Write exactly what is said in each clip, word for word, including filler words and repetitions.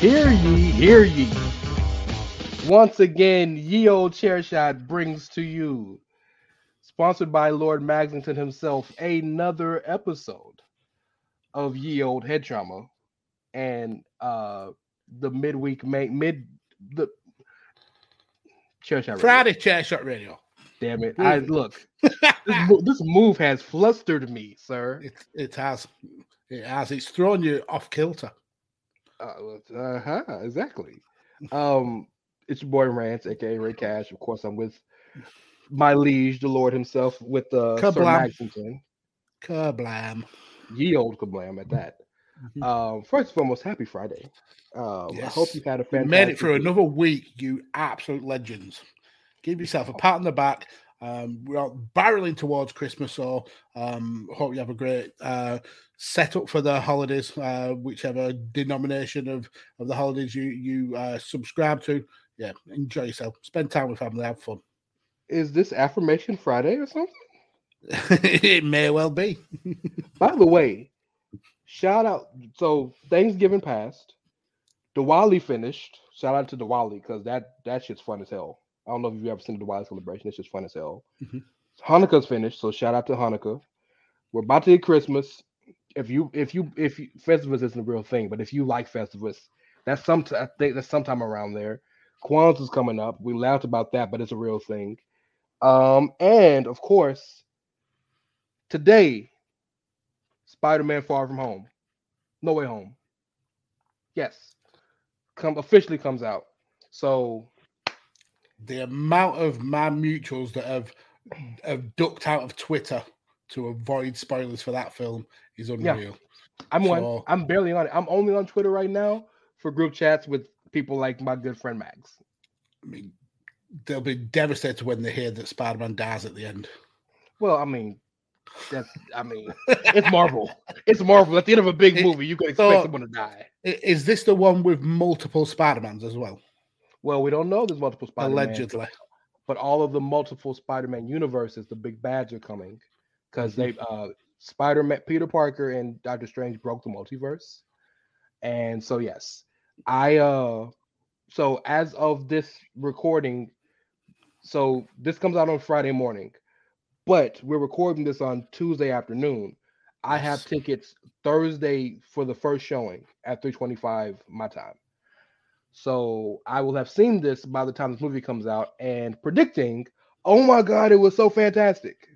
Hear ye, hear ye. Once again, Ye Old Chair Shot brings to you, sponsored by Lord Magsington himself, another episode of Ye Old Head Trauma and uh, the midweek, ma- mid, the Chair Shot Radio. Friday Chair Shot Radio. Damn it. Mm. I Look, this, this move has flustered me, sir. It, it has. It has. It's thrown you off kilter. Uh huh. Exactly. Um, it's your boy Rance, aka Ray Cash. Of course, I'm with my liege, the Lord himself, with uh, Sir Maxington. Kablam. Ye old kablam at that. Mm-hmm. Um, first and foremost, happy Friday. Um, yes. I hope you've had a fantastic. You made it through week. Another week, you absolute legends. Give yourself a pat on the back. Um, we're barreling towards Christmas, so um, hope you have a great uh, setup for the holidays, uh, whichever denomination of, of the holidays you you uh, subscribe to. Yeah, enjoy yourself, spend time with family, have fun. Is this Affirmation Friday or something? It may well be. By the way, shout out. So Thanksgiving passed, Diwali finished. Shout out to Diwali because that that shit's fun as hell. I don't know if you've ever seen the Diwali celebration. It's just fun as hell. Mm-hmm. Hanukkah's finished, so shout out to Hanukkah. We're about to hit Christmas. If you, if you, if you, Festivus isn't a real thing, but if you like Festivus, that's some. I think that's sometime around there. Kwanzaa's coming up. We laughed about that, but it's a real thing. Um, and of course, today, Spider-Man: Far From Home, No Way Home. Yes, come officially comes out. So. The amount of my mutuals that have, have ducked out of Twitter to avoid spoilers for that film is unreal. Yeah. I'm so, on. I'm barely on it. I'm only on Twitter right now for group chats with people like my good friend Max. I mean, they'll be devastated when they hear that Spider-Man dies at the end. Well, I mean, that's. I mean, it's Marvel. It's Marvel. At the end of a big movie, you can expect so, someone to die. Is this the one with multiple Spider-Mans as well? Well, we don't know there's multiple Spider-Man. Allegedly. But all of the multiple Spider-Man universes, the big bads are coming. Because they uh, Spider-Man, Peter Parker and Doctor Strange broke the multiverse. And so, yes. I uh so as of this recording, so this comes out on Friday morning, but we're recording this on Tuesday afternoon. I have tickets Thursday for the first showing at three twenty-five my time. So I will have seen this by the time this movie comes out and predicting, oh my God, it was so fantastic.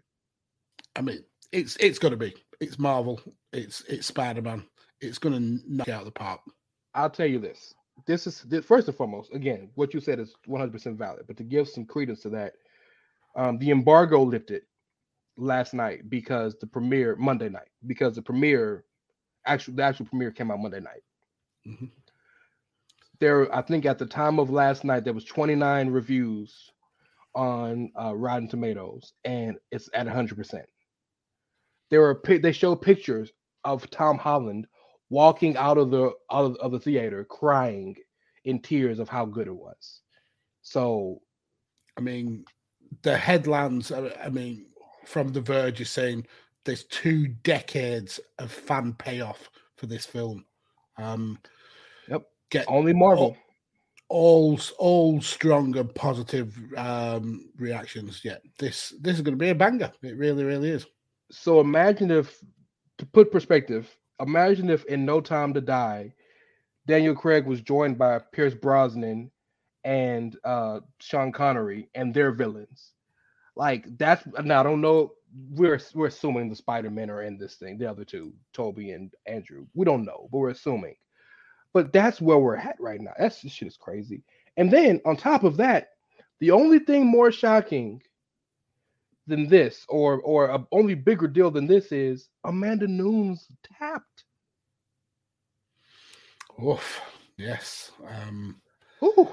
I mean, it's it's going to be. It's Marvel. It's it's Spider-Man. It's going to knock out the park. I'll tell you this. This is, this, first and foremost, again, what you said is one hundred percent valid. But to give some credence to that, um, the embargo lifted last night because the premiere, Monday night, because the premiere, actual, the actual premiere came out Monday night. Mm-hmm. There, I think at the time of last night, there was twenty-nine reviews on uh, Rotten Tomatoes, and it's at one hundred percent. There were they show pictures of Tom Holland walking out of the out of, of the theater crying in tears of how good it was. So, I mean, the headlines. I mean, from The Verge is saying there's two decades of fan payoff for this film. Um, yep. Get only Marvel. All, all, all strong and positive um, reactions. Yeah, this this is going to be a banger. It really, really is. So imagine if, to put perspective, imagine if in No Time to Die, Daniel Craig was joined by Pierce Brosnan and uh, Sean Connery and their villains. Like that's now I don't know. We're we're assuming the Spider-Men are in this thing. The other two, Toby and Andrew, we don't know, but we're assuming. But that's where we're at right now. That's, this shit is crazy. And then on top of that, the only thing more shocking than this, or or a only bigger deal than this, is Amanda Nunes tapped. Oof, yes. Um, Ooh.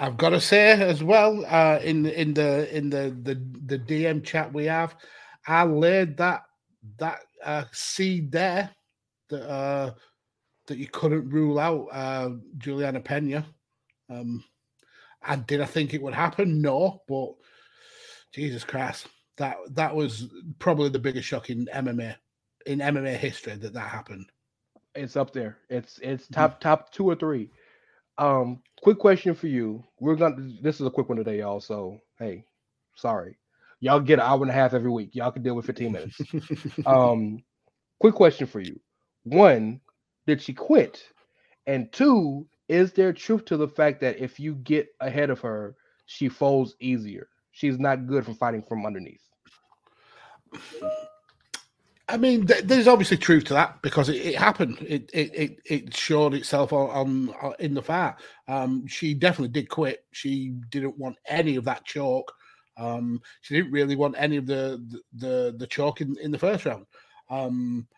I've got to say as well, uh, in the in the in the, the the D M chat we have, I laid that that uh, seed there that uh, that you couldn't rule out uh, Julianna Pena. Um, I did I think it would happen? No, but Jesus Christ, that that was probably the biggest shock in M M A in M M A history that that happened. It's up there. It's it's top mm-hmm. top two or three. Um, quick question for you. We're gonna this is a quick one today, y'all. So hey, sorry, y'all get an hour and a half every week. Y'all can deal with fifteen minutes. um, quick question for you. One, did she quit? And two, is there truth to the fact that if you get ahead of her, she folds easier? She's not good for fighting from underneath. I mean, th- there's obviously truth to that because it, it happened. It, it it it showed itself on, on in the fight. Um, she definitely did quit. She didn't want any of that choke. Um, she didn't really want any of the the the, the choke in, in the first round. Um,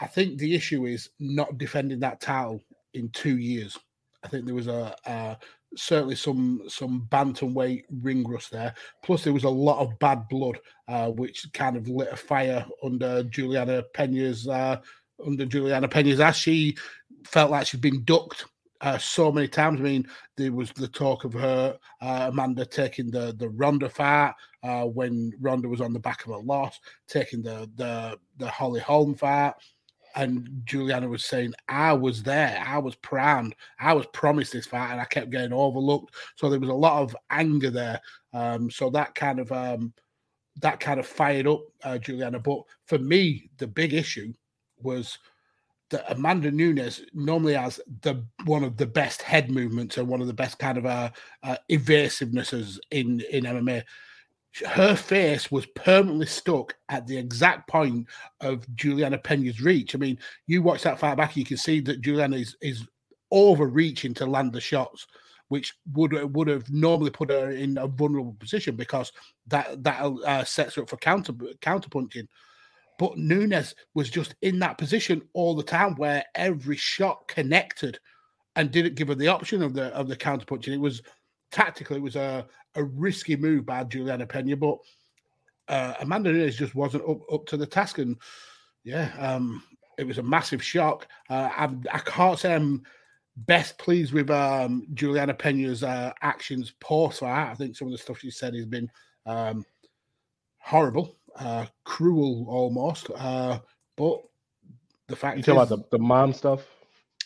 I think the issue is not defending that title in two years. I think there was a. a Certainly, some some bantamweight ring rust there. Plus, there was a lot of bad blood, uh, which kind of lit a fire under Juliana Pena's uh, under Juliana Pena's ass. She felt like she'd been ducked uh, so many times. I mean, there was the talk of her uh, Amanda taking the the Ronda fight uh, when Ronda was on the back of a loss, taking the the the Holly Holm fight. And Juliana was saying, I was there. I was primed. I was promised this fight, and I kept getting overlooked. So there was a lot of anger there. Um, so that kind of um, that kind of fired up uh, Juliana. But for me, the big issue was that Amanda Nunes normally has the one of the best head movements and one of the best kind of uh, uh, evasivenesses in, in M M A. Her face was permanently stuck at the exact point of Juliana Pena's reach. I mean, you watch that fight back, you can see that Juliana is, is overreaching to land the shots, which would would have normally put her in a vulnerable position because that that uh, sets her up for counter counterpunching. But Nunes was just in that position all the time, where every shot connected, and didn't give her the option of the of the counterpunching. It was. Tactically, it was a, a risky move by Juliana Pena, but uh, Amanda Nunes just wasn't up, up to the task. And, yeah, um, it was a massive shock. Uh, I, I can't say I'm best pleased with um, Juliana Pena's uh, actions post-fight. I think some of the stuff she said has been um, horrible, uh, cruel almost. Uh, but the fact is... You talking about the, the mom stuff?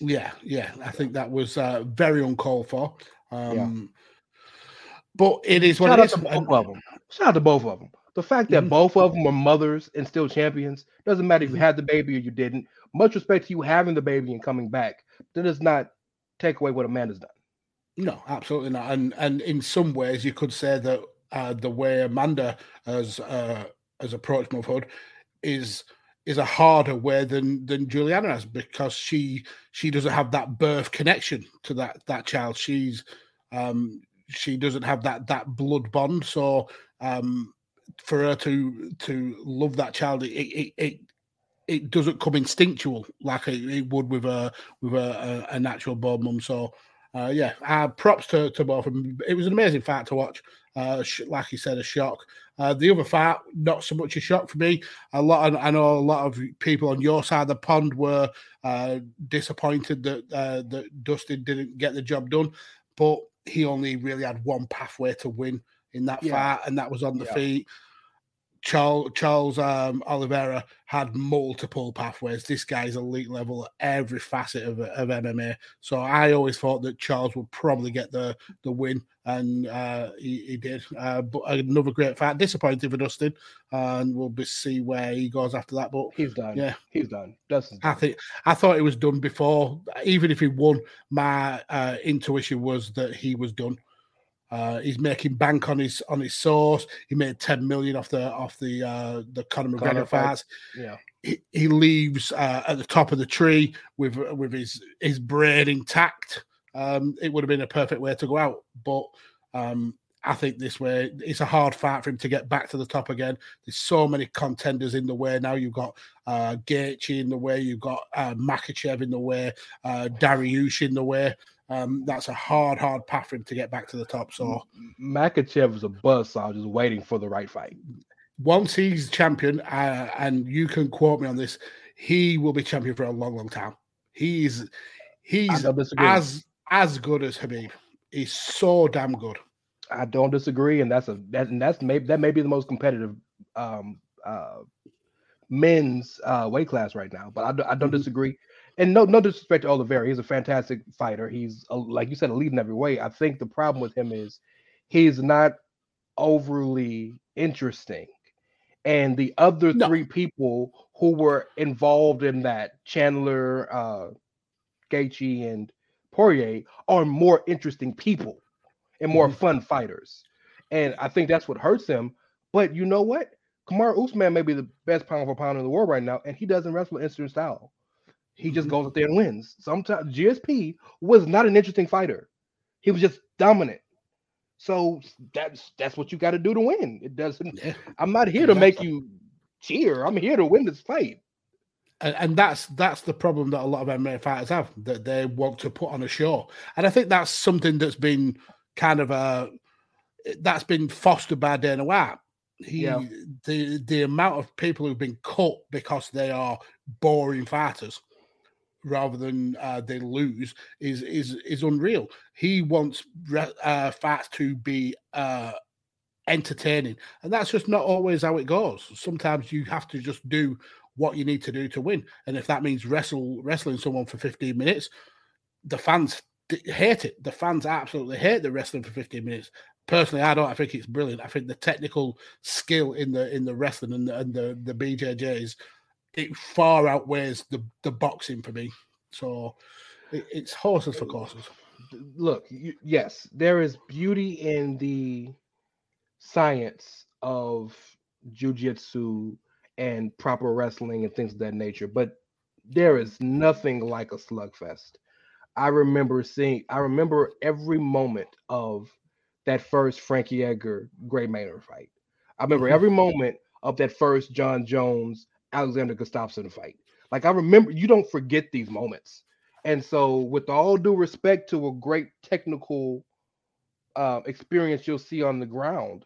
Yeah, yeah. I think that was uh, very uncalled for. Um, yeah. But it is what it is. Shout out to both of them. Shout out to both of them. The fact that mm-hmm. both of them are mothers and still champions, doesn't matter if you had the baby or you didn't. Much respect to you having the baby and coming back. That does not take away what Amanda's done. No, absolutely not. And and in some ways, you could say that uh, the way Amanda has uh, has approached motherhood is is a harder way than than Julianna has, because she she doesn't have that birth connection to that that child. She's um, she doesn't have that that blood bond. So um, for her to to love that child, it it it, it doesn't come instinctual like it, it would with a with a, a, a natural born mum. So. Uh, yeah, uh, props to, to both of them. It was an amazing fight to watch. Uh, sh- like you said, a shock. Uh, the other fight, not so much a shock for me. A lot, of, I know a lot of people on your side of the pond were uh, disappointed that uh, that Dustin didn't get the job done, but he only really had one pathway to win in that yeah. fight, and that was on the yeah. feet. Charles, Charles um, Oliveira had multiple pathways. This guy's elite level at every facet of, of M M A. So I always thought that Charles would probably get the, the win, and uh, he, he did. Uh, but another great fight. Disappointing for Dustin, uh, and we'll be, see where he goes after that. But he's done. Yeah, he's done. Dustin's done. I think I thought it was done before. Even if he won, my uh, intuition was that he was done. Uh, he's making bank on his on his source. He made ten million off the off the uh, the Conor McGregor fights. Yeah, he, he leaves uh, at the top of the tree with with his his brain intact. Um, it would have been a perfect way to go out, but um, I think this way it's a hard fight for him to get back to the top again. There's so many contenders in the way now. You've got uh, Gaethje in the way. You've got uh, Makhachev in the way. Uh, Dariush in the way. Um, that's a hard, hard path for him to get back to the top. So Makhachev was a buzzsaw, just waiting for the right fight. Once he's champion, uh, and you can quote me on this, he will be champion for a long, long time. He's he's as as good as Khabib. He's so damn good. I don't disagree, and that's a that, and that's maybe that may be the most competitive um, uh, men's uh, weight class right now. But I, do, I don't mm-hmm. disagree. And no, no disrespect to Oliveira, he's a fantastic fighter. He's a, like you said, elite in every way. I think the problem with him is he's not overly interesting, and the other no. three people who were involved in that, Chandler, uh, Gaethje, and Poirier, are more interesting people and more mm-hmm. fun fighters. And I think that's what hurts him. But you know what? Kamaru Usman may be the best pound for pound in the world right now, and he doesn't wrestle instant style. He just goes out there and wins. Sometimes G S P was not an interesting fighter. He was just dominant. So that's that's what you got to do to win. It doesn't. I'm not here to make you cheer. I'm here to win this fight. And, and that's that's the problem that a lot of M M A fighters have, that they want to put on a show. And I think that's something that's been kind of a that's been fostered by Dana White. He, yeah. the the amount of people who've been cut because they are boring fighters, rather than uh, they lose, is is is unreal. He wants uh, fights to be uh, entertaining, and that's just not always how it goes. Sometimes you have to just do what you need to do to win, and if that means wrestle wrestling someone for fifteen minutes, the fans hate it. The fans absolutely hate the wrestling for fifteen minutes. Personally, I don't. I think it's brilliant. I think the technical skill in the in the wrestling and the, and the, the B J Js, it far outweighs the, the boxing for me. So it, it's horses for courses. Look, you, yes, there is beauty in the science of jiu-jitsu and proper wrestling and things of that nature, but there is nothing like a slugfest. I remember seeing, I remember every moment of that first Frankie Edgar, Gray Maynard fight. I remember every moment of that first John Jones, Alexander Gustafsson fight. Like, I remember, you don't forget these moments. And so, with all due respect to a great technical uh, experience you'll see on the ground,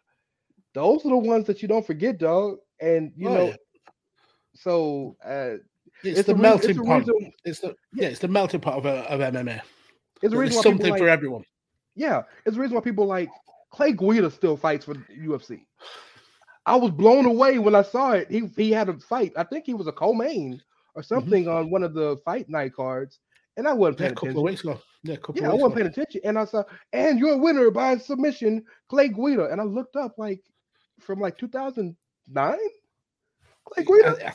those are the ones that you don't forget, dog. And you oh, know, yeah. so uh, it's, it's the melting re- pot. Reason- it's the yeah, it's the melting pot of, uh, of M M A. It's a reason why something like, for everyone. Yeah, it's the reason why people like Clay Guida still fights for U F C. I was blown away when I saw it. He he had a fight. I think he was a co-main or something mm-hmm. on one of the fight night cards. And I wasn't paying yeah, a couple attention. Of weeks ago. Yeah, a couple yeah of weeks I wasn't ago. paying attention. And I saw, and you're a winner by submission, Clay Guida. And I looked up like from like two thousand nine. Clay Guida. I, I,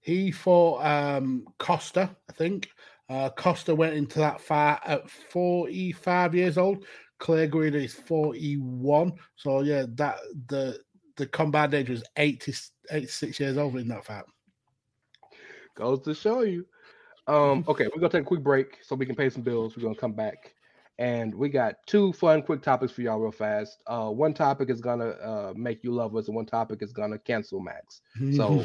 he fought um, Costa, I think. Uh, Costa went into that fight at forty-five years old. Clay Guida is forty-one. So yeah, that the the combined age was eighty, eighty-six years old in that fight. Goes to show you. Um, okay, we're gonna take a quick break so we can pay some bills. We're gonna come back, and we got two fun, quick topics for y'all real fast. Uh, one topic is gonna uh, make you love us, and one topic is gonna cancel Max. So.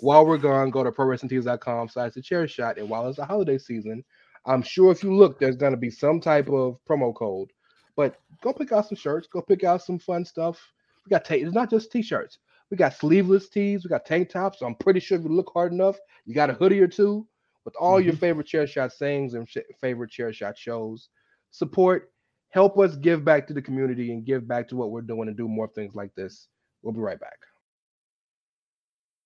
While we're gone, go to pro wrestling tees dot com slash the chair shot. And while it's the holiday season, I'm sure if you look, there's going to be some type of promo code. But go pick out some shirts. Go pick out some fun stuff. We got t- It's not just T-shirts. We got sleeveless tees. We got tank tops. So I'm pretty sure if you look hard enough, you got a hoodie or two with all mm-hmm. your favorite chair shot sayings and sh- favorite chair shot shows. Support. Help us give back to the community and give back to what we're doing and do more things like this. We'll be right back.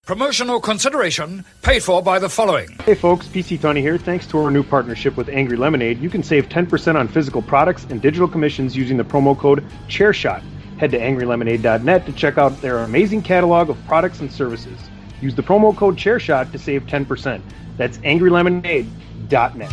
Promotional consideration paid for by the following. Hey folks, P C Tony here. Thanks to our new partnership with Angry Lemonade, you can save ten percent on physical products and digital commissions using the promo code ChairShot. Head to angry lemonade dot net to check out their amazing catalog of products and services. Use the promo code ChairShot to save ten percent. That's angry lemonade dot net.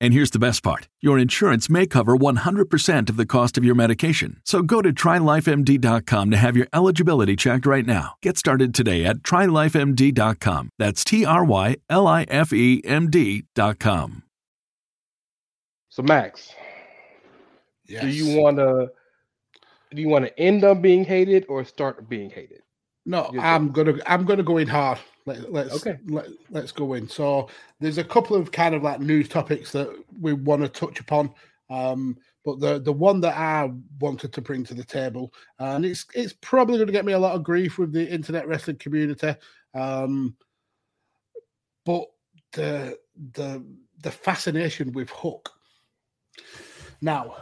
And here's the best part. Your insurance may cover one hundred percent of the cost of your medication. So go to try life M D dot com to have your eligibility checked right now. Get started today at try life M D dot com. That's T R Y L I F E M D dot com. So Max, yes. do you want to do you want to end up being hated or start being hated? No, You're I'm going to I'm going to go in hard. Let, let's okay. let, let's go in. So there's a couple of kind of like news topics that we want to touch upon, um, but the the one that I wanted to bring to the table, uh, and it's it's probably going to get me a lot of grief with the internet wrestling community, um, but the the the fascination with Hook. Now,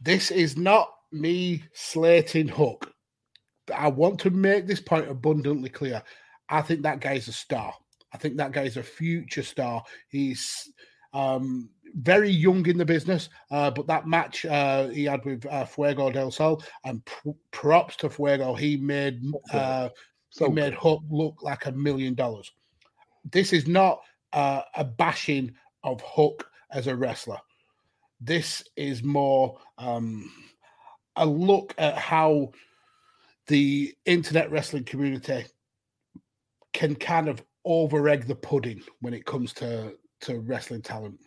this is not me slating Hook. I want to make this point abundantly clear. I think that guy's a star. I think that guy's a future star. He's um, very young in the business, uh, but that match uh, he had with uh, Fuego del Sol, and pr- props to Fuego, he made uh, so he made Hook look like a million dollars. This is not uh, a bashing of Hook as a wrestler. This is more um, a look at how the internet wrestling community can kind of over-egg the pudding when it comes to, to wrestling talent.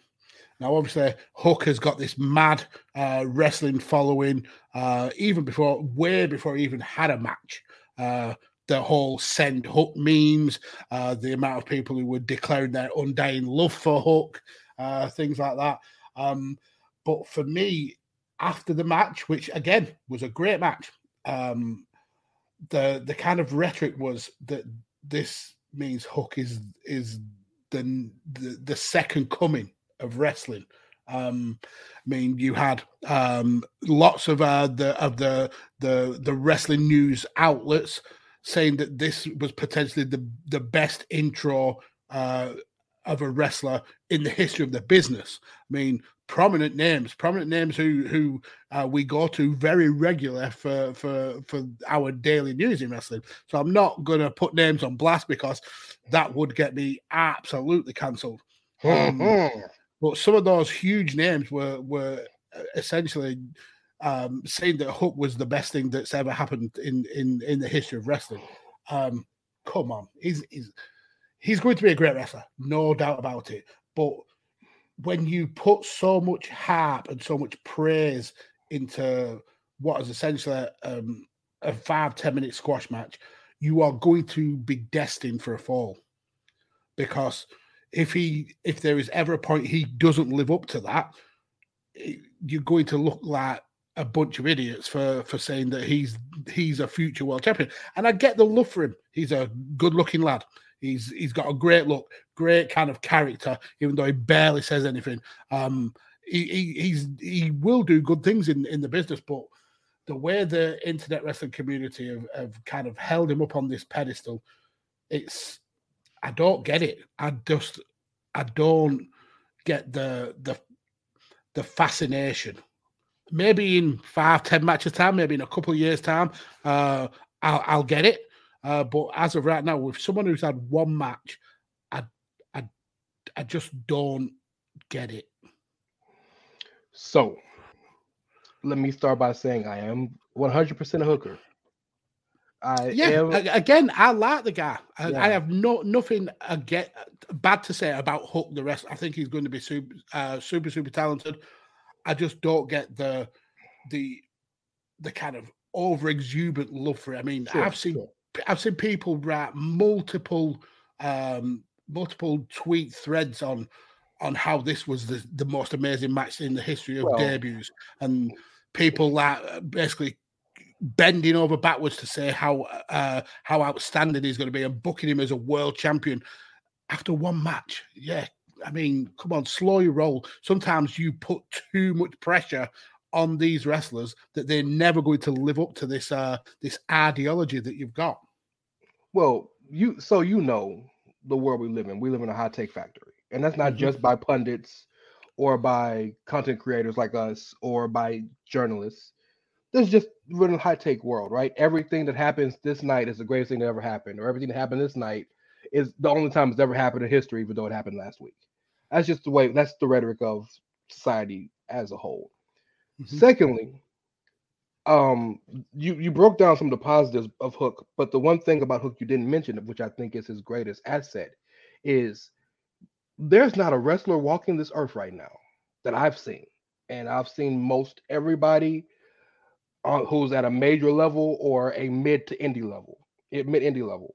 Now, obviously, Hook has got this mad uh, wrestling following, uh, even before, way before he even had a match. Uh, the whole send Hook memes, uh, the amount of people who were declaring their undying love for Hook, uh, things like that. Um, but for me, after the match, which, again, was a great match, um, the the kind of rhetoric was that this means Hook is is the the, the second coming of wrestling. Um, I mean, you had um, lots of uh, the of the, the the wrestling news outlets saying that this was potentially the the best intro uh, of a wrestler in the history of the business. I mean, prominent names, prominent names who who uh, we go to very regularly for for for our daily news in wrestling. So I'm not gonna put names on blast because that would get me absolutely cancelled. Um, But some of those huge names were were essentially um, saying that Hook was the best thing that's ever happened in in, in the history of wrestling. Um, come on, he's, he's he's going to be a great wrestler, no doubt about it. But when you put so much hype and so much praise into what is essentially um, a five ten minute squash match, you are going to be destined for a fall, because If he, if there is ever a point he doesn't live up to that, you're going to look like a bunch of idiots for, for saying that he's he's a future world champion. And I get the love for him. He's a good-looking lad. He's he's got a great look, great kind of character, even though he barely says anything. Um, he he he's, he will do good things in, in the business, but the way the internet wrestling community have, have kind of held him up on this pedestal, it's. I don't get it. I just, I don't get the the the fascination. Maybe in five, ten matches time, maybe in a couple of years time, uh, I'll, I'll get it. Uh, but as of right now, with someone who's had one match, I, I, I just don't get it. So, let me start by saying I am one hundred percent a hooker. I yeah, am... again, I like the guy. I, yeah. I have no nothing again, bad to say about Hook. The rest, I think he's going to be super, uh, super, super talented. I just don't get the the the kind of over exuberant love for it. I mean, sure, I've seen sure. I've seen people write multiple um, multiple tweet threads on on how this was the, the most amazing match in the history of well, debuts, and people like basically bending over backwards to say how uh, how outstanding he's going to be and booking him as a world champion after one match. Yeah, I mean, come on, slow your roll. Sometimes you put too much pressure on these wrestlers that they're never going to live up to this uh, this ideology that you've got. Well, you so you know the world we live in. We live in a hot take factory, and that's not mm-hmm. just by pundits or by content creators like us or by journalists. This is just in a hot take world, right? Everything that happens this night is the greatest thing that ever happened, or everything that happened this night is the only time it's ever happened in history, even though it happened last week. That's just the way, that's the rhetoric of society as a whole. Mm-hmm. Secondly, um, you, you broke down some of the positives of Hook, but the one thing about Hook you didn't mention, which I think is his greatest asset, is there's not a wrestler walking this earth right now that I've seen. And I've seen most everybody Uh, who's at a major level or a mid to indie level, it, mid indie level.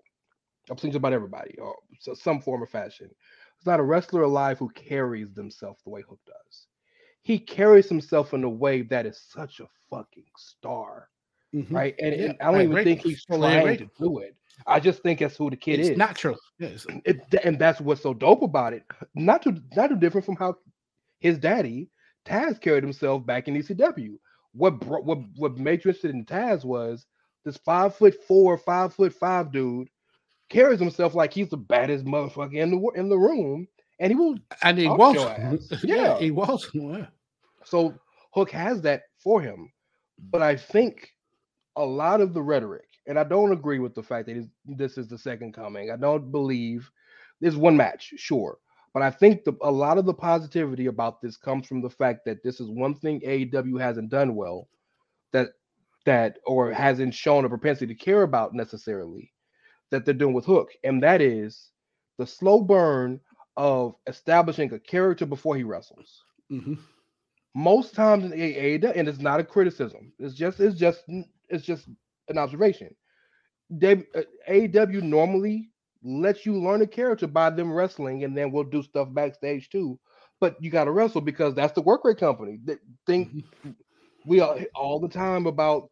I've seen just about everybody, or so, some form or fashion. There's not a wrestler alive who carries themselves the way Hook does. He carries himself in a way that is such a fucking star, mm-hmm. right? And, yeah, and I don't I even think he's trying it. to do it. I just think that's who the kid it's is. Natural, yes. It, and that's what's so dope about it. Not too, not too different from how his daddy Taz carried himself back in E C W. What bro- what what made you interested in Taz was this five foot four, five foot five dude carries himself like he's the baddest motherfucker in the in the room, and he will and he was yeah. yeah he was yeah. So Hook has that for him, but I think a lot of the rhetoric, and I don't agree with the fact that this is the second coming. I don't believe there's one match, sure. But I think the, a lot of the positivity about this comes from the fact that this is one thing A E W hasn't done well that that, or hasn't shown a propensity to care about necessarily, that they're doing with Hook. And that is the slow burn of establishing a character before he wrestles. Mm-hmm. Most times in A E W, and it's not a criticism, it's just it's just it's just an observation. A E W normally lets you learn a character by them wrestling, and then we'll do stuff backstage too. But you got to wrestle because that's the work rate company. They think mm-hmm. we all, all the time about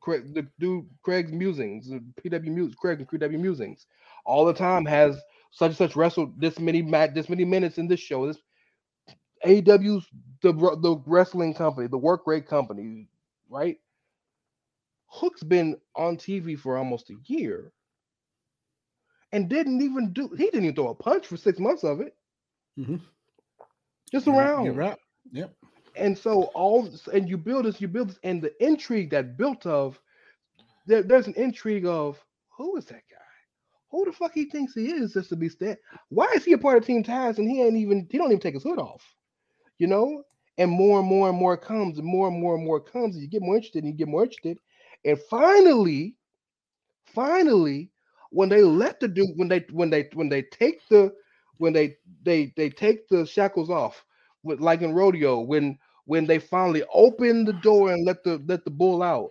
Craig, the dude Craig's musings, P W Musings, Craig and Q W Musings, all the time has such and such wrestled this many this many minutes in this show. This A E W's the the wrestling company, the work rate company, right? Hook's been on T V for almost a year and didn't even do, he didn't even throw a punch for six months of it. Mm-hmm. Just around. You're right. Yep. And so all, and you build this, you build this, and the intrigue that built of, there, there's an intrigue of, who is that guy? Who the fuck he thinks he is just to be stand? Why is he a part of Team Taz and he ain't even, he don't even take his hood off, you know? And more and more and more comes, and more and more and more comes, and you get more interested, and you get more interested. And finally, finally, when they let the dude, when they, when they, when they take the, when they, they, they take the shackles off, with like in rodeo, when, when they finally open the door and let the, let the bull out,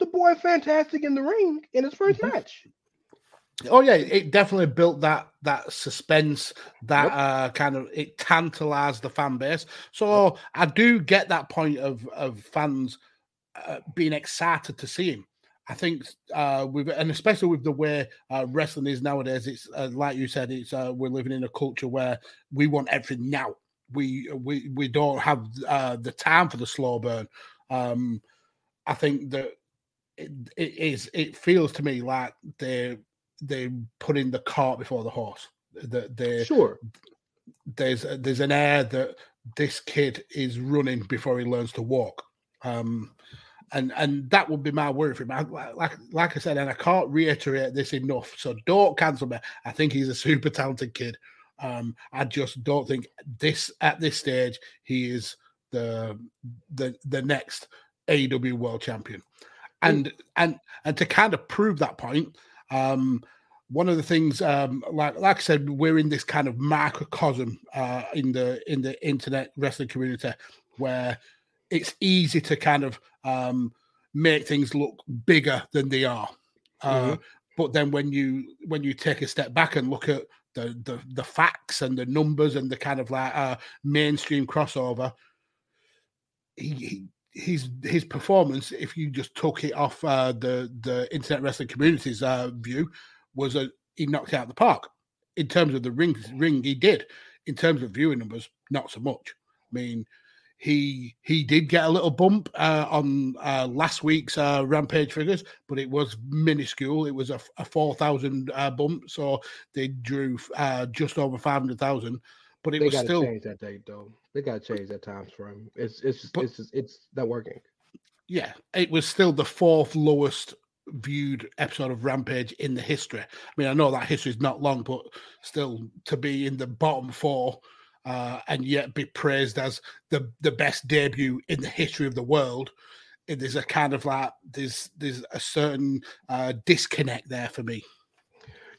the boy fantastic in the ring in his first mm-hmm. match. Oh yeah, it definitely built that that suspense, that yep. uh, kind of, it tantalized the fan base. So yep. I do get that point of of fans uh, being excited to see him. I think uh, with, and especially with the way uh, wrestling is nowadays, it's uh, like you said, it's uh, we're living in a culture where we want everything now. We we we don't have uh, the time for the slow burn. Um, I think that it, it is. It feels to me like they. They put in the cart before the horse. That they, they sure there's there's an air that this kid is running before he learns to walk, um, and and that would be my worry for him. I, like like I said, and I can't reiterate this enough. So don't cancel me. I think he's a super talented kid. Um, I just don't think this at this stage he is the the the next A E W world champion. And mm. and and to kind of prove that point. Um, one of the things, um, like like I said, we're in this kind of microcosm uh, in the in the internet wrestling community where it's easy to kind of um, make things look bigger than they are. Uh, mm-hmm. But then when you when you take a step back and look at the the, the facts and the numbers and the kind of like uh, mainstream crossover, he. he His his performance, if you just took it off uh, the the internet wrestling community's uh, view, was a, he knocked it out of the park. In terms of the ring ring, he did. In terms of viewing numbers, not so much. I mean, he he did get a little bump uh, on uh, last week's uh, Rampage figures, but it was minuscule. It was a, a four thousand uh, bump, so they drew uh, just over five hundred thousand. But it they was gotta still change that date though. They gotta change that time frame. It's it's just, but, it's just, it's not working. Yeah, it was still the fourth lowest viewed episode of Rampage in the history. I mean, I know that history is not long, but still to be in the bottom four uh, and yet be praised as the the best debut in the history of the world. It, there's a kind of like there's there's a certain uh, disconnect there for me.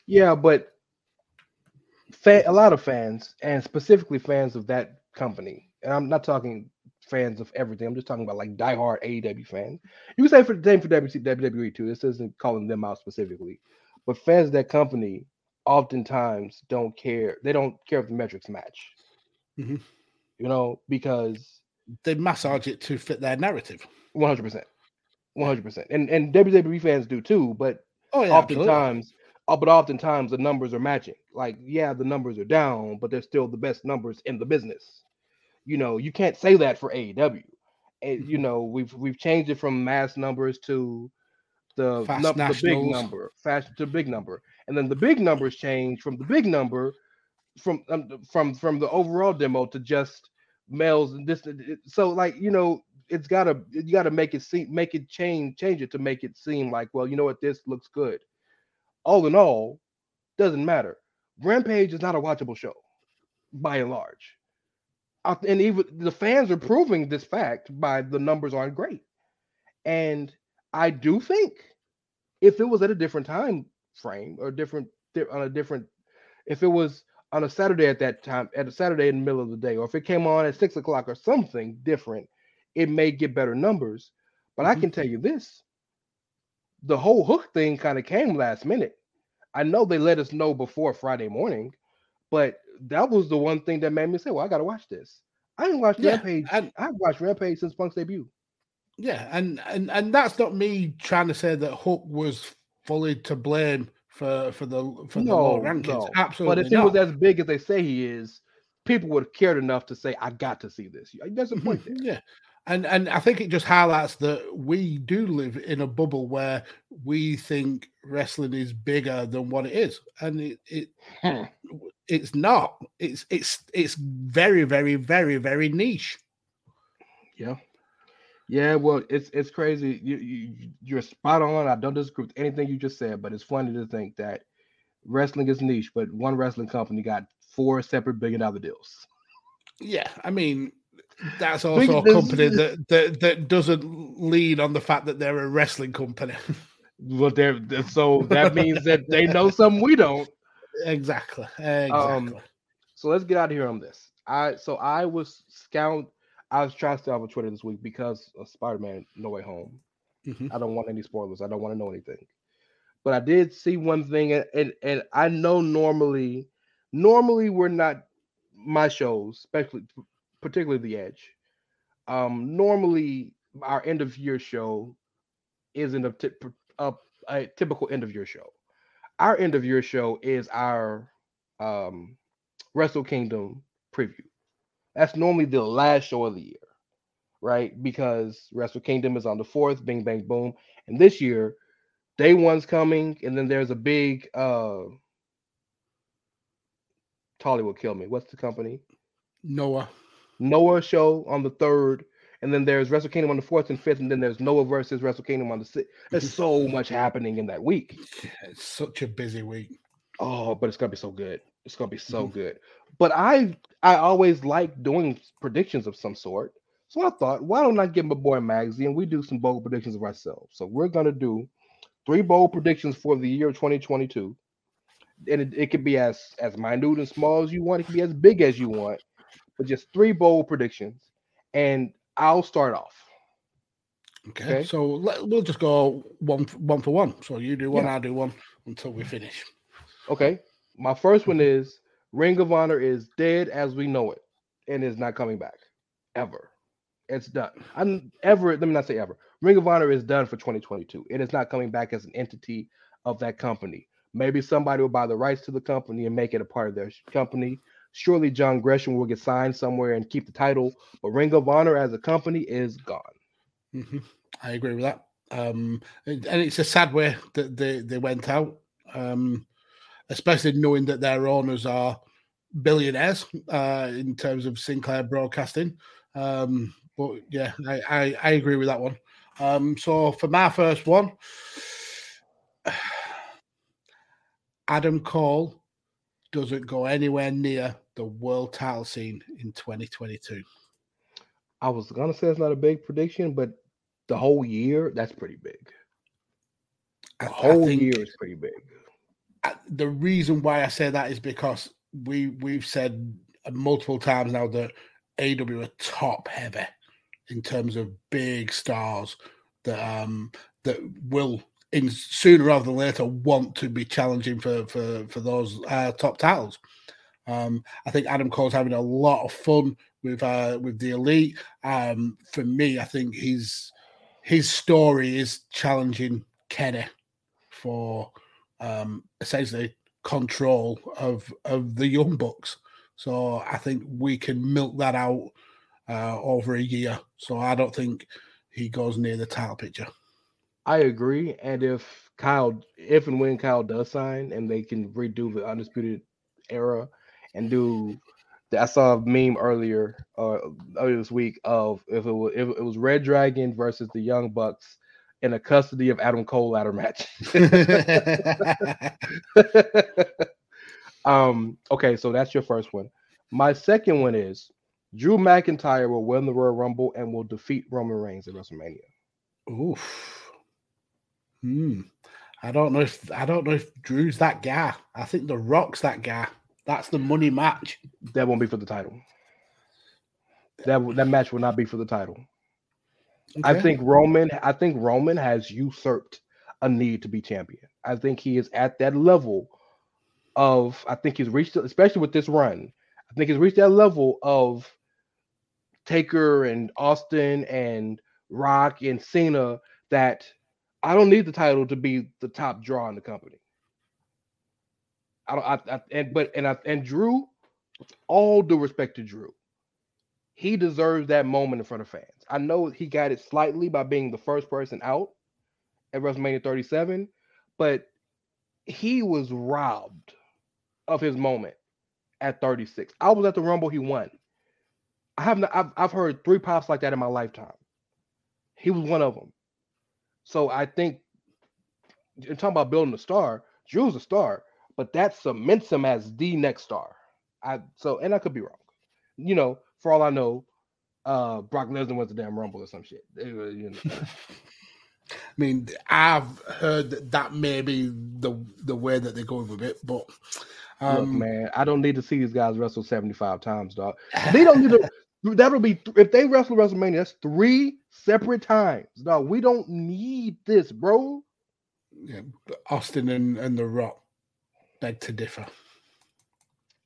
Yeah, but. Fan, a lot of fans, and specifically fans of that company, and I'm not talking fans of everything. I'm just talking about like diehard A E W fans. You can say for the same for W W E too. This isn't calling them out specifically, but fans of that company oftentimes don't care. They don't care if the metrics match, mm-hmm. you know, because they massage it to fit their narrative. one hundred percent, one hundred percent, and and W W E fans do too. But oh, yeah, oftentimes. Absolutely. But oftentimes the numbers are matching. Like, yeah, the numbers are down, but they're still the best numbers in the business. You know, you can't say that for A E W. And mm-hmm. you know, we've we've changed it from mass numbers to the, num- the big number, fast to big number, and then the big numbers change from the big number from um, from from the overall demo to just males and this. So, like, you know, it's gotta you gotta make it seem make it change change it to make it seem like, well, you know what, this looks good. All in all, doesn't matter. Rampage is not a watchable show, by and large. And even the fans are proving this fact by the numbers aren't great. And I do think if it was at a different time frame or different on a different, if it was on a Saturday at that time, at a Saturday in the middle of the day, or if it came on at six o'clock or something different, it may get better numbers. But mm-hmm. I can tell you this, the whole Hook thing kind of came last minute. I know they let us know before Friday morning, but that was the one thing that made me say, well, I got to watch this. I didn't watch yeah, Rampage. I, I've watched Rampage since Punk's debut. Yeah, and, and and that's not me trying to say that Hook was fully to blame for, for the for no, the low rankings. No. Absolutely But if not. He was as big as they say he is, people would have cared enough to say, I got to see this. There's a point there. Yeah. And and I think it just highlights that we do live in a bubble where we think wrestling is bigger than what it is, and it, it huh. it's not. It's it's it's very very very very niche. Yeah, yeah. Well, it's it's crazy. You, you you're spot on. I don't disagree with anything you just said, but it's funny to think that wrestling is niche, but one wrestling company got four separate billion dollar deals. Yeah, I mean. That's also a company that, that that doesn't lean on the fact that they're a wrestling company. Well, they're, they're so that means that they know something we don't. Exactly. Exactly. Um, so let's get out of here on this. I so I was scout. I was trying to stay off of Twitter this week because of Spider-Man: No Way Home. Mm-hmm. I don't want any spoilers. I don't want to know anything. But I did see one thing, and and, and I know normally, normally we're not my shows, especially. particularly The Edge. Um, normally, our end of year show isn't a, t- a, a typical end of year show. Our end of year show is our um, Wrestle Kingdom preview. That's normally the last show of the year, right? Because Wrestle Kingdom is on the fourth, bing, bang, boom. And this year, day one's coming, and then there's a big, uh, Tolly will kill me. What's the company? Noah. Noah show on the third, and then there's Wrestle Kingdom on the fourth and fifth, and then there's Noah versus Wrestle Kingdom on the sixth. There's so much happening in that week. It's such a busy week. Oh, but it's gonna be so good. It's gonna be so mm-hmm. good. But I I always like doing predictions of some sort. So I thought, why don't I get my boy Magsy and we do some bold predictions of ourselves? So we're gonna do three bold predictions for the year twenty twenty-two, and it, it could be as as minute and small as you want. It can be as big as you want. But just three bold predictions, and I'll start off. Okay, okay? So let, we'll just go one one for one. So you do one, yeah. I do one, until we finish. Okay, my first one is Ring of Honor is dead as we know it, and is not coming back ever. It's done. I'm ever. Let me not say ever. Ring of Honor is done for twenty twenty-two. It is not coming back as an entity of that company. Maybe somebody will buy the rights to the company and make it a part of their company. Surely John Gresham will get signed somewhere and keep the title, but Ring of Honor as a company is gone. Mm-hmm. I agree with that. Um, and it's a sad way that they, they went out, um, especially knowing that their owners are billionaires uh, in terms of Sinclair Broadcasting. Um, but yeah, I, I, I agree with that one. Um, so for my first one, Adam Cole doesn't go anywhere near the world title scene in twenty twenty-two. I was going to say it's not a big prediction, but the whole year, that's pretty big. The I, whole I think, year is pretty big. I, the reason why I say that is because we, we've said multiple times now that A E W are top heavy in terms of big stars that um, that will in sooner rather than later want to be challenging for for, for those uh, top titles. Um, I think Adam Cole's having a lot of fun with uh, with the Elite. Um, for me, I think his his story is challenging Kenny for um, essentially control of of the Young Bucks. So I think we can milk that out uh, over a year. So I don't think he goes near the title picture. I agree, and if Kyle, if and when Kyle does sign, and they can redo the Undisputed Era, and do, I saw a meme earlier, uh, earlier this week of if it was if it was Red Dragon versus the Young Bucks in a custody of Adam Cole ladder match. um. Okay, so that's your first one. My second one is Drew McIntyre will win the Royal Rumble and will defeat Roman Reigns at WrestleMania. Oof. Hmm. I don't know if I don't know if Drew's that guy. I think The Rock's that guy. That's the money match. That won't be for the title. That that match will not be for the title. Okay. I think Roman. I think Roman has usurped a need to be champion. I think he is at that level of. I think he's reached, especially with this run. I think he's reached that level of Taker and Austin and Rock and Cena that. I don't need the title to be the top draw in the company. I don't, I, I, and but and I and Drew, all due respect to Drew, he deserves that moment in front of fans. I know he got it slightly by being the first person out at WrestleMania thirty-seven, but he was robbed of his moment at thirty-six. I was at the Rumble he won. I have not, I've I've heard three pops like that in my lifetime. He was one of them. So I think, you're talking about building a star, Drew's a star, but that cements him as the next star. I so, and I could be wrong. You know, for all I know, uh, Brock Lesnar wins the damn Rumble or some shit. You know. I mean, I've heard that, that may be the, the way that they're going with it, but... Um... Look, man, I don't need to see these guys wrestle seventy-five times, dog. They don't need to... That'll be th- if they wrestle WrestleMania, that's three separate times. No, we don't need this, bro. Yeah, Austin and, and The Rock beg to differ.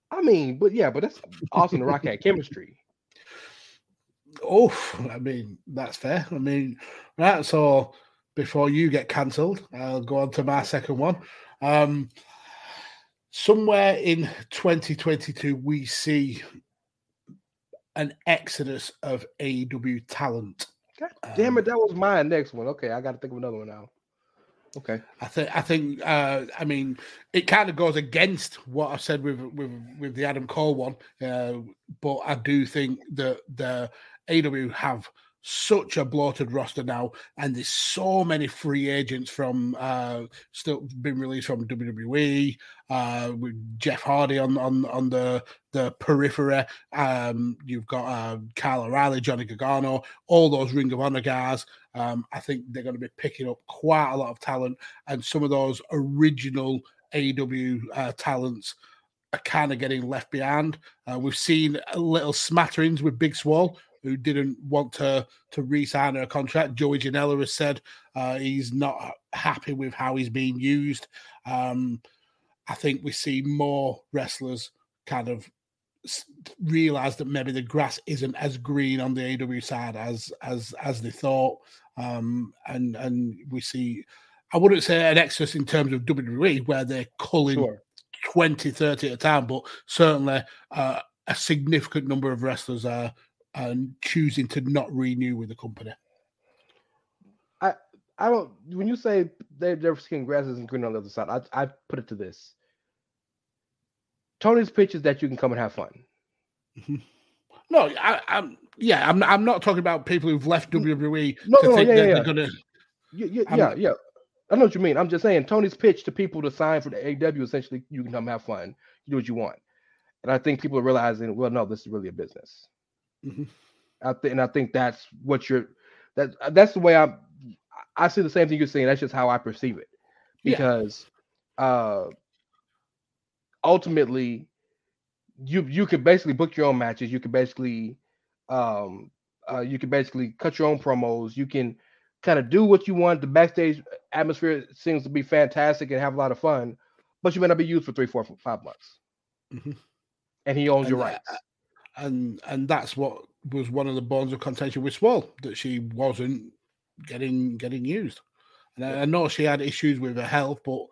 I mean, but yeah, but that's Austin and The Rock had chemistry. Oh, I mean, that's fair. I mean, right. So before you get cancelled, I'll go on to my second one. Um, somewhere in twenty twenty-two, we see an exodus of A E W talent. God damn it, um, that was my next one. Okay, I got to think of another one now. Okay, I think I think uh, I mean it kind of goes against what I said with with, with the Adam Cole one, uh, but I do think that the A E W have such a bloated roster now, and there's so many free agents from uh, still been released from W W E, uh, with Jeff Hardy on on on the the periphery. Um, you've got uh, Kyle O'Reilly, Johnny Gargano, all those Ring of Honor guys. Um, I think they're going to be picking up quite a lot of talent, and some of those original A E W uh, talents are kind of getting left behind. Uh, we've seen little smatterings with Big Swole, who didn't want to to re-sign her contract. Joey Janela has said uh, he's not happy with how he's being used. Um, I think we see more wrestlers kind of realise that maybe the grass isn't as green on the A E W side as as as they thought. Um, and and we see, I wouldn't say an excess in terms of W W E, where they're culling sure. twenty, thirty at a time, but certainly uh, a significant number of wrestlers are and choosing to not renew with the company. I I don't. When you say they, their skin grass isn't green on the other side, I I put it to this. Tony's pitch is that you can come and have fun. Mm-hmm. No, I, I'm yeah, I'm I'm not talking about people who've left W W E no, to no, think no, yeah, that yeah. they're gonna. Yeah, yeah, I'm, yeah, yeah. I know what you mean. I'm just saying Tony's pitch to people to sign for the A E W essentially, you can come have fun, you do what you want, and I think people are realizing, well, no, this is really a business. Mm-hmm. I th- and I think that's what you're that that's the way I I see the same thing you're saying. That's just how I perceive it, because yeah. uh, ultimately you you can basically book your own matches. You can basically um, uh, you can basically cut your own promos. You can kind of do what you want. The backstage atmosphere seems to be fantastic and have a lot of fun, but you may not be used for three, four, five months. Mm-hmm. And he owns and your that, rights. And and that's what was one of the bones of contention with Swole, that she wasn't getting getting used. And I, I know she had issues with her health, but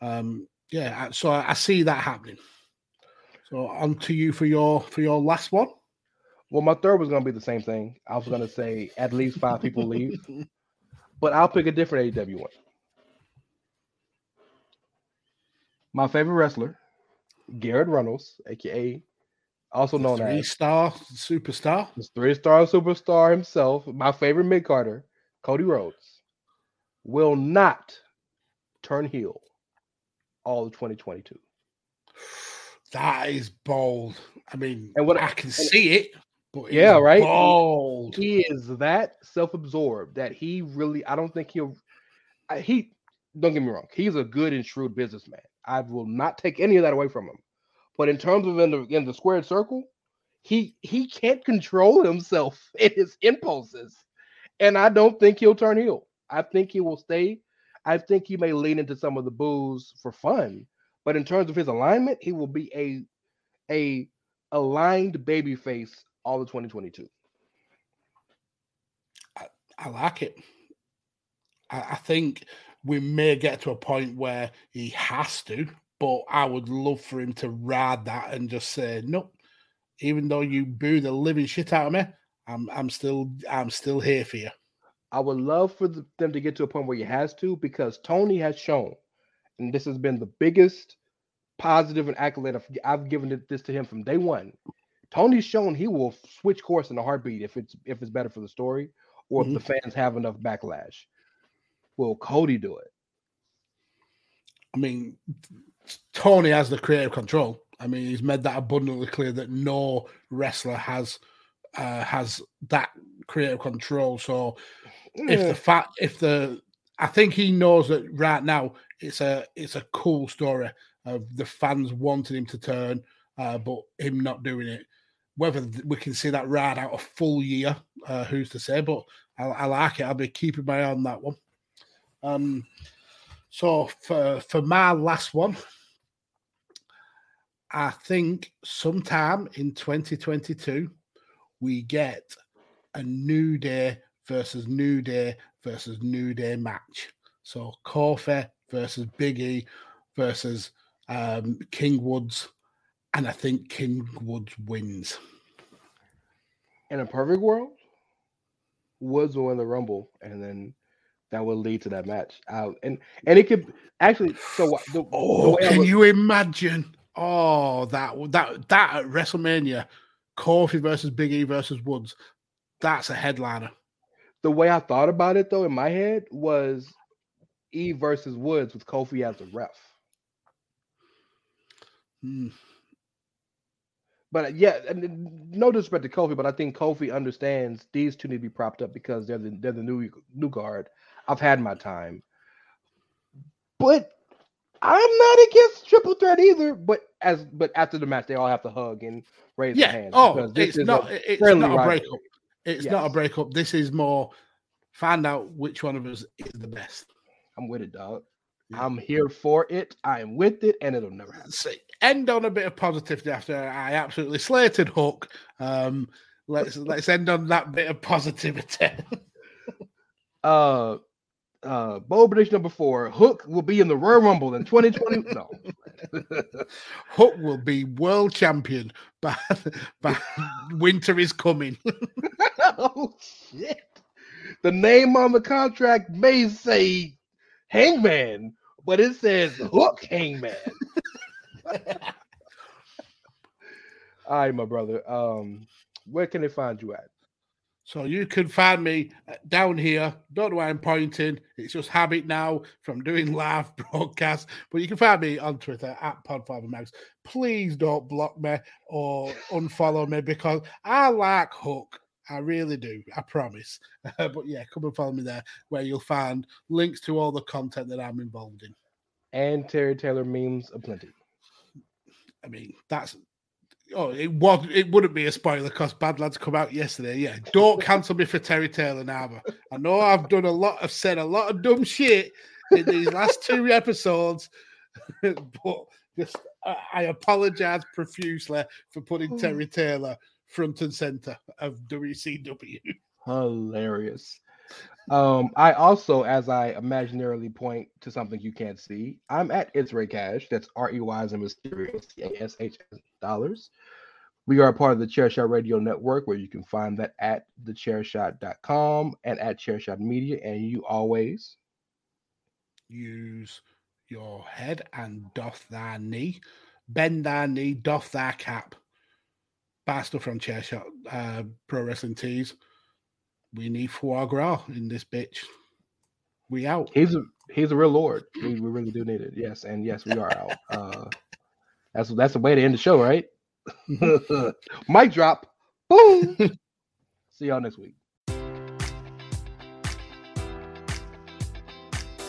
um, yeah, so I, I see that happening. So on to you for your for your last one. Well, my third was going to be the same thing. I was going to say at least five people leave, but I'll pick a different A E W one. My favorite wrestler, Garrett Reynolds, aka. Also known three as three-star superstar, three-star superstar himself, my favorite mid-carder, Cody Rhodes, will not turn heel all of twenty twenty-two. That is bold. I mean, and what I can and, see it. Boy, yeah, right? Bold. He, he is that self-absorbed that he really, I don't think he'll, I, he, don't get me wrong, he's a good and shrewd businessman. I will not take any of that away from him. But in terms of in the, in the squared circle, he he can't control himself and his impulses. And I don't think he'll turn heel. I think he will stay. I think he may lean into some of the boos for fun. But in terms of his alignment, he will be a a aligned babyface all of twenty twenty-two. I, I like it. I, I think we may get to a point where he has to, but I would love for him to ride that and just say, nope, even though you boo the living shit out of me, I'm I'm still I'm still here for you. I would love for the, them to get to a point where he has to, because Tony has shown, and this has been the biggest positive and accolade I've, I've given this to him from day one. Tony's shown he will switch course in a heartbeat if it's if it's better for the story or mm-hmm. if the fans have enough backlash. Will Cody do it? I mean, Tony has the creative control. I mean, he's made that abundantly clear that no wrestler has uh, has that creative control. So mm. if the fact, if the, I think he knows that right now it's a it's a cool story of the fans wanting him to turn, uh, but him not doing it. Whether we can see that ride out a full year, uh, who's to say? But I, I like it. I'll be keeping my eye on that one. Um, so for for my last one, I think sometime in twenty twenty-two we get a New Day versus New Day versus New Day match. So Kofi versus Big E versus um, King Woods, and I think King Woods wins. In a perfect world, Woods will win the Rumble, and then that would lead to that match. Uh, and and it could actually. So the, oh, the can was, you imagine? Oh, that that that at WrestleMania, Kofi versus Big E versus Woods. That's a headliner. The way I thought about it, though, in my head was E versus Woods with Kofi as the ref. Hmm. But yeah, no disrespect to Kofi, but I think Kofi understands these two need to be propped up because they're the they're the new new guard. I've had my time, but I'm not against triple threat either. But as but after the match, they all have to hug and raise yeah. their hands. Oh, it's not it's not a rival. breakup. It's yes. not a breakup. This is more find out which one of us is the best. I'm with it, dog. Yeah. I'm here for it. I am with it, and it'll never happen. See, end on a bit of positivity after I absolutely slated Hook. Um, let's let's end on that bit of positivity. uh. Uh, bold prediction number four, Hook will be in the Royal Rumble in twenty twenty. No, Hook will be world champion by, by winter is coming. Oh, shit. The name on the contract may say Hangman, but it says Hook Hangman. All right, my brother. Um, where can they find you at? So you can find me down here. Don't know why I'm pointing. It's just habit now from doing live broadcasts. But you can find me on Twitter at PodFarmerMags. Please don't block me or unfollow me because I like Hook. I really do. I promise. Uh, but yeah, come and follow me there where you'll find links to all the content that I'm involved in. And Terry Taylor memes aplenty. I mean, that's... Oh, it was. It wouldn't be a spoiler because Bad Lads come out yesterday. Yeah, don't cancel me for Terry Taylor now. I know I've done a lot. I've said a lot of dumb shit in these last two episodes, but just I apologize profusely for putting Terry Taylor front and center of W C W. Hilarious. Um, I also, as I imaginarily point to something you can't see, I'm at It's Ray Cash. That's R E Y's and Mysterious, C A S H S dollars. We are part of the ChairShot Radio Network, where you can find that at the chair shot dot com and at ChairShot Media. And you always use your head and doff thy knee, bend thy knee, doff thy cap. Buy stuff from ChairShot uh, Pro Wrestling Tees. We need foie gras in this bitch. We out. He's a he's a real lord. We, we really do need it. Yes, and yes, we are out. Uh, that's that's the way to end the show, right? Mic drop. See y'all next week.